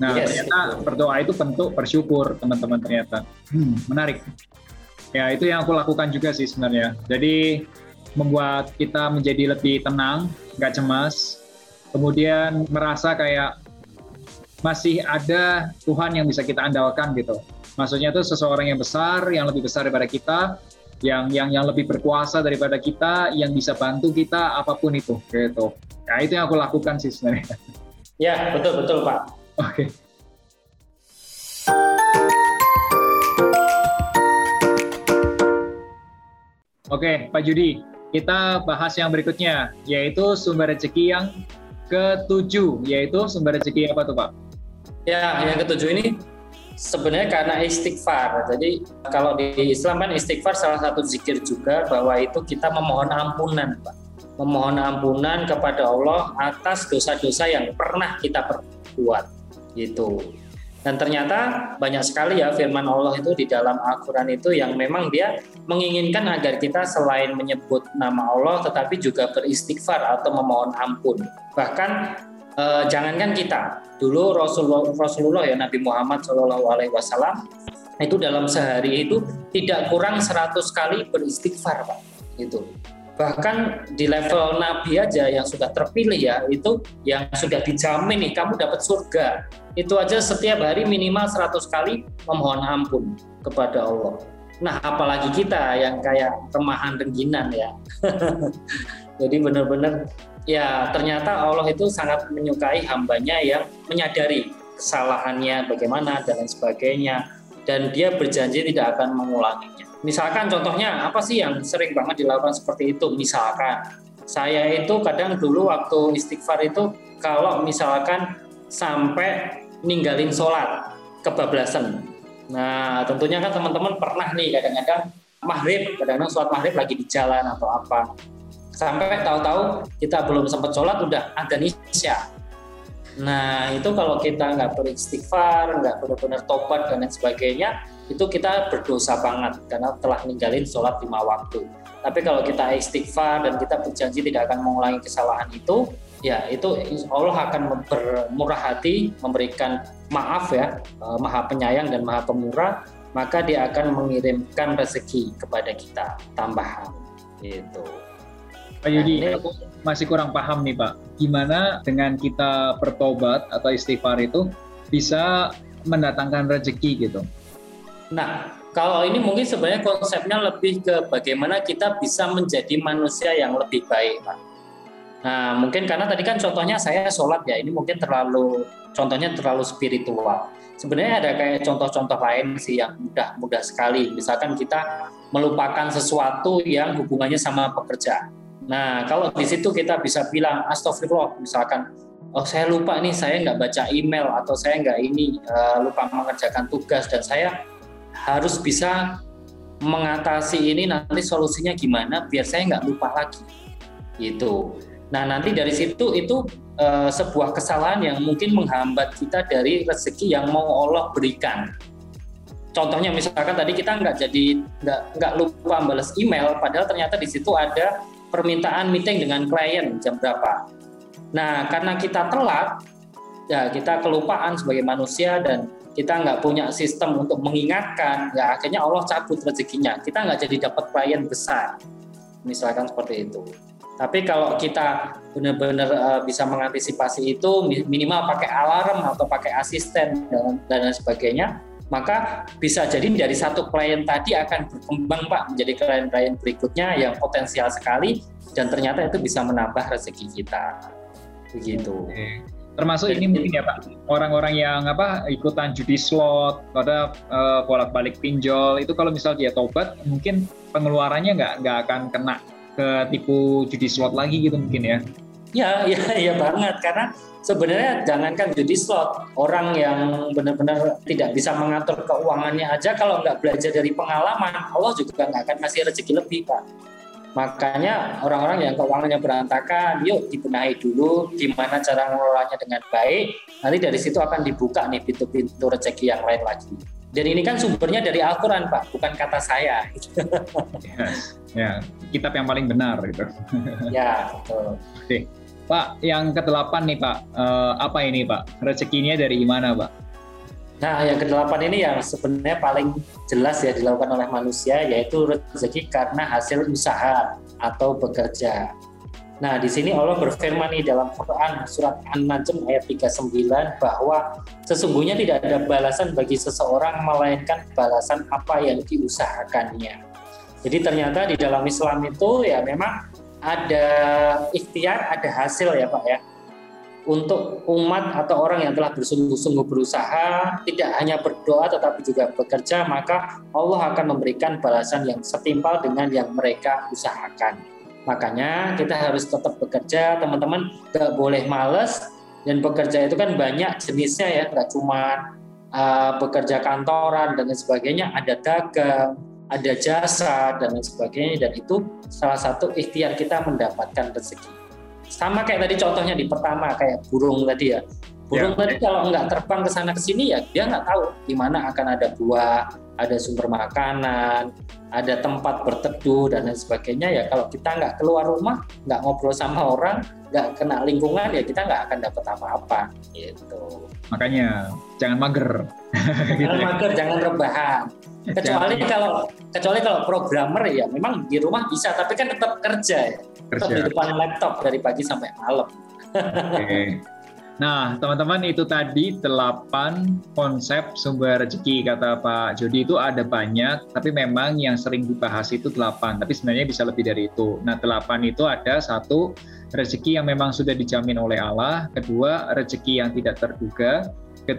Nah, ternyata berdoa itu bentuk bersyukur, teman-teman ternyata. Menarik. Ya, itu yang aku lakukan juga sih sebenarnya. Jadi, membuat kita menjadi lebih tenang, nggak cemas, kemudian merasa kayak masih ada Tuhan yang bisa kita andalkan gitu. Maksudnya tuh seseorang yang besar, yang lebih besar daripada kita, yang lebih berkuasa daripada kita, yang bisa bantu kita apapun itu gitu. Ya itu yang aku lakukan sih sebenarnya. Ya, betul Pak. Oke. Oke, Pak Jody, kita bahas yang berikutnya yaitu sumber rezeki yang ke-7, yaitu sumber rezeki apa tuh Pak? Ya, yang ke-7 ini sebenarnya karena istighfar. Jadi kalau di Islam kan istighfar salah satu zikir juga, bahwa itu kita memohon ampunan Pak. Memohon ampunan kepada Allah atas dosa-dosa yang pernah kita perbuat gitu. Dan ternyata banyak sekali ya firman Allah itu di dalam Al-Quran itu yang memang dia menginginkan agar kita selain menyebut nama Allah tetapi juga beristighfar atau memohon ampun. Bahkan jangankan kita, dulu Rasulullah ya Nabi Muhammad SAW itu dalam sehari itu tidak kurang 100 kali beristighfar Pak. Gitu. Bahkan di level Nabi aja yang sudah terpilih ya, itu yang sudah dijamin nih kamu dapat surga, itu aja setiap hari minimal 100 kali memohon ampun kepada Allah. Nah apalagi kita yang kayak kemahan rengginan ya. Jadi benar-benar ya ternyata Allah itu sangat menyukai hambanya yang menyadari kesalahannya bagaimana dan lain sebagainya, dan dia berjanji tidak akan mengulanginya. Misalkan contohnya apa sih yang sering banget dilakukan seperti itu? Misalkan saya itu kadang dulu waktu istighfar itu kalau misalkan sampai ninggalin sholat kebablasan. Nah tentunya kan teman-teman pernah nih kadang-kadang maghrib, kadang-kadang sholat maghrib lagi di jalan atau apa. Sampai tahu-tahu kita belum sempat sholat udah adzan isya. Nah itu kalau kita nggak beristighfar, nggak benar-benar tobat dan lain sebagainya, itu kita berdosa banget karena telah ninggalin sholat 5 waktu. Tapi kalau kita istighfar dan kita berjanji tidak akan mengulangi kesalahan itu, ya itu Allah akan bermurah hati, memberikan maaf ya, maha penyayang dan maha pemurah, maka dia akan mengirimkan rezeki kepada kita tambahan gitu. Pak Yudi, aku masih kurang paham nih Pak, gimana dengan kita bertobat atau istighfar itu bisa mendatangkan rezeki gitu? Nah, kalau ini mungkin sebenarnya konsepnya lebih ke bagaimana kita bisa menjadi manusia yang lebih baik Pak. Nah, mungkin karena tadi kan contohnya saya sholat ya, ini mungkin contohnya terlalu spiritual. Sebenarnya ada kayak contoh-contoh lain sih yang mudah-mudah sekali. Misalkan kita melupakan sesuatu yang hubungannya sama pekerjaan. Nah, kalau di situ kita bisa bilang astagfirullah, misalkan, oh saya lupa nih, saya nggak baca email atau saya nggak ini lupa mengerjakan tugas dan saya harus bisa mengatasi ini, nanti solusinya gimana biar saya nggak lupa lagi, gitu. Nah, nanti dari situ itu sebuah kesalahan yang mungkin menghambat kita dari rezeki yang mau Allah berikan. Contohnya misalkan tadi kita nggak lupa balas email, padahal ternyata di situ ada permintaan meeting dengan klien jam berapa. Nah, karena kita telat, ya kita kelupaan sebagai manusia dan kita nggak punya sistem untuk mengingatkan, ya akhirnya Allah cabut rezekinya. Kita nggak jadi dapat klien besar, misalkan seperti itu. Tapi kalau kita benar-benar bisa mengantisipasi itu, minimal pakai alarm atau pakai asisten dan lain sebagainya, maka bisa jadi dari satu klien tadi akan berkembang Pak menjadi klien-klien berikutnya yang potensial sekali dan ternyata itu bisa menambah rezeki kita, begitu. Termasuk ini mungkin ya Pak, orang-orang yang ikutan judi slot, pada bolak-balik pinjol itu kalau misal dia tobat mungkin pengeluarannya nggak akan kena ke tipu judi slot lagi gitu mungkin ya. Ya banget, karena sebenarnya jangankan judi slot, orang yang benar-benar tidak bisa mengatur keuangannya aja kalau nggak belajar dari pengalaman, Allah juga nggak akan ngasih rezeki lebih Pak. Makanya orang-orang yang keuangannya berantakan, yuk dibenahi dulu gimana cara mengelolanya dengan baik, nanti dari situ akan dibuka nih pintu-pintu rezeki yang lain lagi. Dan ini kan sumbernya dari Al-Quran Pak, bukan kata saya. Ya, kitab yang paling benar gitu. Ya, betul. Oke. Pak, yang ke-8 nih Pak, apa ini Pak? Rezekinya dari mana Pak? Nah, yang ke-8 ini yang sebenarnya paling jelas ya dilakukan oleh manusia, yaitu rezeki karena hasil usaha atau bekerja. Nah, di sini Allah berfirman nih dalam Quran surat An-Najm ayat 39 bahwa sesungguhnya tidak ada balasan bagi seseorang melainkan balasan apa yang diusahakannya. Jadi ternyata di dalam Islam itu ya memang ada ikhtiar, ada hasil ya Pak ya. Untuk umat atau orang yang telah bersungguh-sungguh berusaha, tidak hanya berdoa tetapi juga bekerja, maka Allah akan memberikan balasan yang setimpal dengan yang mereka usahakan. Makanya kita harus tetap bekerja, teman-teman, gak boleh malas. Dan bekerja itu kan banyak jenisnya ya, gak cuma bekerja kantoran dan sebagainya, ada dagang, ada jasa dan lain sebagainya, dan itu salah satu ikhtiar kita mendapatkan rezeki. Sama kayak tadi contohnya di pertama kayak burung tadi ya, Burung tadi kalau nggak terbang ke sana ke sini ya dia nggak tahu di mana akan ada buah, ada sumber makanan, ada tempat berteduh dan lain sebagainya. Ya kalau kita nggak keluar rumah, nggak ngobrol sama orang, nggak kena lingkungan, ya kita nggak akan dapat apa-apa gitu. Makanya jangan mager. Jangan mager, jangan rebahan. Kecuali kalau programmer ya memang di rumah bisa, tapi kan tetap kerja ya. Tetap di depan laptop dari pagi sampai malam. Okay. Nah, teman-teman, itu tadi 8 konsep sumber rezeki kata Pak Jody. Itu ada banyak, tapi memang yang sering dibahas itu 8, tapi sebenarnya bisa lebih dari itu. Nah, 8 itu ada 1, rezeki yang memang sudah dijamin oleh Allah, 2, rezeki yang tidak terduga, 3,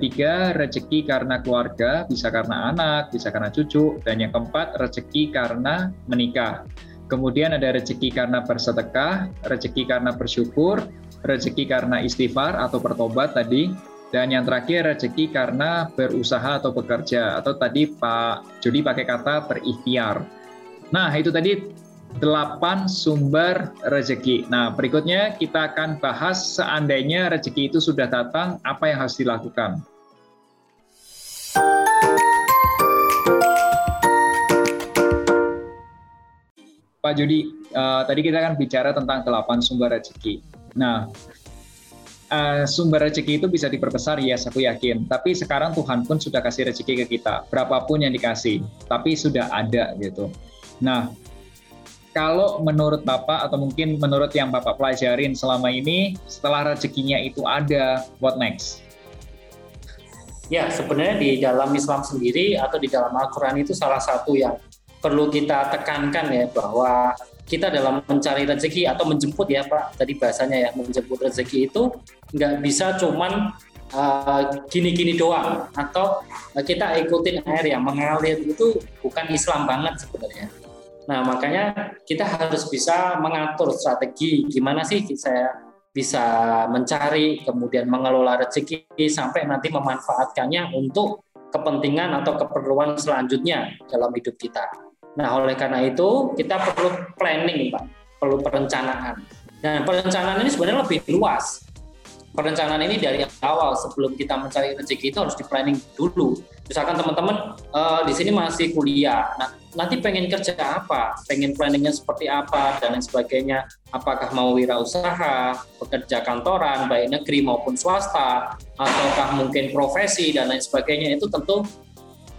rezeki karena keluarga, bisa karena anak, bisa karena cucu, dan yang 4, rezeki karena menikah. Kemudian ada rezeki karena bersedekah, rezeki karena bersyukur, rezeki karena istighfar atau bertobat tadi, dan yang terakhir rezeki karena berusaha atau bekerja, atau tadi Pak Jody pakai kata berikhtiar. Nah, itu tadi 8 sumber rezeki. Nah, berikutnya kita akan bahas seandainya rezeki itu sudah datang, apa yang harus dilakukan. Pak Jody, tadi kita akan bicara tentang 8 sumber rezeki. Nah, sumber rezeki itu bisa diperbesar, yes, aku yakin. Tapi sekarang Tuhan pun sudah kasih rezeki ke kita, berapapun yang dikasih, tapi sudah ada gitu. Nah, kalau menurut Bapak, atau mungkin menurut yang Bapak pelajarin selama ini, setelah rezekinya itu ada, what next? Ya, sebenarnya di dalam Islam sendiri atau di dalam Al-Quran itu salah satu yang perlu kita tekankan ya, bahwa kita dalam mencari rezeki atau menjemput ya Pak, tadi bahasanya ya, menjemput rezeki itu nggak bisa cuman gini-gini doang, atau kita ikutin air yang mengalir, itu bukan Islam banget sebenarnya. Nah, makanya kita harus bisa mengatur strategi, gimana sih saya bisa mencari, kemudian mengelola rezeki sampai nanti memanfaatkannya untuk kepentingan atau keperluan selanjutnya dalam hidup kita. Nah, oleh karena itu kita perlu planning Pak, perlu perencanaan. Dan perencanaan ini sebenarnya lebih luas. Perencanaan ini dari awal sebelum kita mencari rezeki itu harus di planning dulu. Misalkan teman-teman di sini masih kuliah, nah, nanti pengen kerja apa, pengen planningnya seperti apa dan lain sebagainya. Apakah mau wirausaha, pekerja kantoran, baik negeri maupun swasta, ataukah mungkin profesi dan lain sebagainya, itu tentu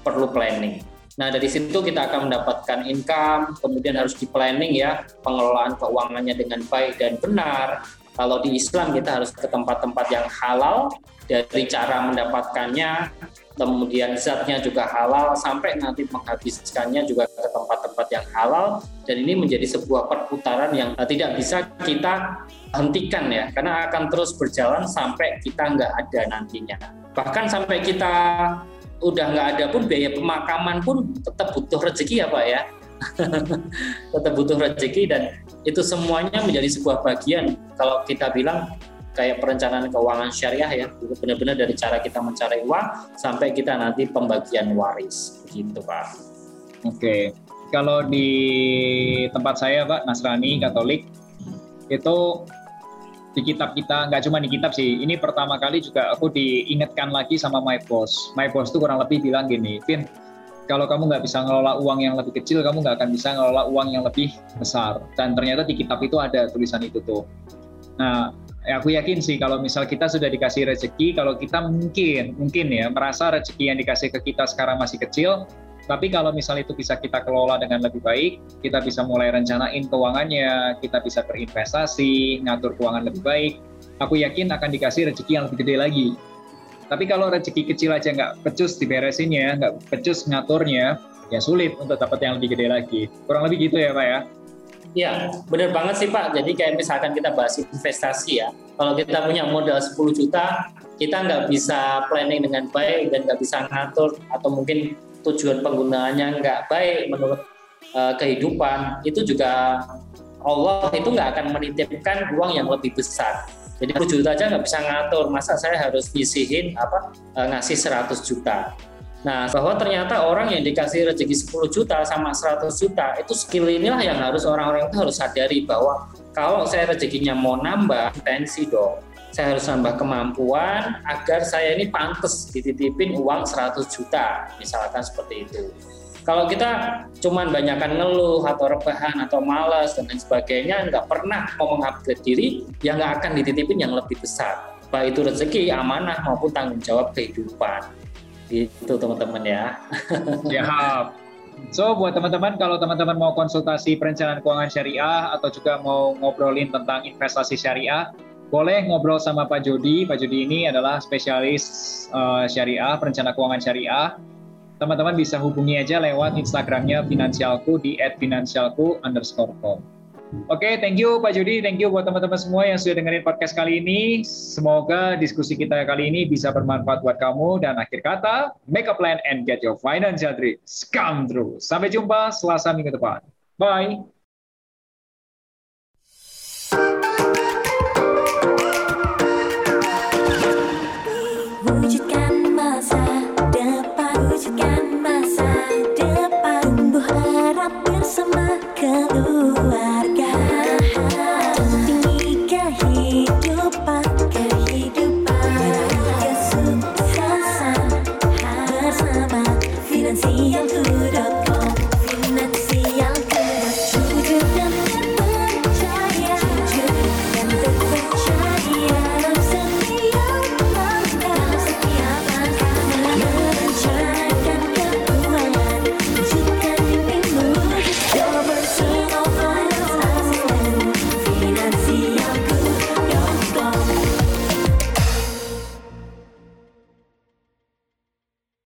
perlu planning. Nah, dari situ kita akan mendapatkan income, kemudian harus di planning ya, pengelolaan keuangannya dengan baik dan benar. Kalau di Islam kita harus ke tempat-tempat yang halal, dari cara mendapatkannya, kemudian zatnya juga halal, sampai nanti menghabiskannya juga ke tempat-tempat yang halal, dan ini menjadi sebuah perputaran yang tidak bisa kita hentikan ya, karena akan terus berjalan sampai kita nggak ada nantinya. Bahkan sampai kita udah nggak ada pun, biaya pemakaman pun tetap butuh rezeki ya Pak ya. Tetap butuh rezeki, dan itu semuanya menjadi sebuah bagian, kalau kita bilang kayak perencanaan keuangan syariah ya, benar-benar dari cara kita mencari uang sampai kita nanti pembagian waris gitu Pak. Oke, kalau di tempat saya Pak, Nasrani Katolik, itu di kitab kita, nggak cuma di kitab sih, ini pertama kali juga aku diingatkan lagi sama my boss. My boss tuh kurang lebih bilang gini, Vin, kalau kamu nggak bisa ngelola uang yang lebih kecil, kamu nggak akan bisa ngelola uang yang lebih besar. Dan ternyata di kitab itu ada tulisan itu tuh. Nah, aku yakin sih kalau misal kita sudah dikasih rezeki, kalau kita mungkin ya, merasa rezeki yang dikasih ke kita sekarang masih kecil, tapi kalau misal itu bisa kita kelola dengan lebih baik, kita bisa mulai rencanain keuangannya, kita bisa berinvestasi, ngatur keuangan lebih baik, aku yakin akan dikasih rezeki yang lebih gede lagi. Tapi kalau rezeki kecil aja nggak pecus diberesinnya, nggak pecus ngaturnya, ya sulit untuk dapat yang lebih gede lagi. Kurang lebih gitu ya Pak ya? Iya, benar banget sih Pak. Jadi kayak misalkan kita bahas investasi ya, kalau kita punya modal 10 juta, kita nggak bisa planning dengan baik dan nggak bisa ngatur, atau mungkin tujuan penggunaannya nggak baik menurut kehidupan, itu juga Allah itu nggak akan menitipkan uang yang lebih besar. Jadi 10 juta aja nggak bisa ngatur, masa saya harus nyisihin ngasih 100 juta. Nah, bahwa ternyata orang yang dikasih rezeki 10 juta sama 100 juta, itu skill inilah yang harus orang-orang itu harus sadari, bahwa kalau saya rezekinya mau nambah, tensi dong. saya harus nambah kemampuan agar saya ini pantas dititipin uang 100 juta, misalkan seperti itu. Kalau kita cuman banyakan ngeluh atau rebahan atau malas dan lain sebagainya, nggak pernah mau mengupgrade diri, ya nggak akan dititipin yang lebih besar. Baik itu rezeki, amanah, maupun tanggung jawab kehidupan. Gitu teman-teman ya. Ya. So, buat teman-teman, kalau teman-teman mau konsultasi perencanaan keuangan syariah atau juga mau ngobrolin tentang investasi syariah, boleh ngobrol sama Pak Jody. Pak Jody ini adalah spesialis syariah, perencana keuangan syariah. Teman-teman bisa hubungi aja lewat Instagramnya Finansialku di @finansialku_com. Oke, thank you Pak Jody, thank you buat teman-teman semua yang sudah dengerin podcast kali ini. Semoga diskusi kita kali ini bisa bermanfaat buat kamu. Dan akhir kata, make a plan and get your financial dreams come true. Sampai jumpa Selasa minggu depan. Bye!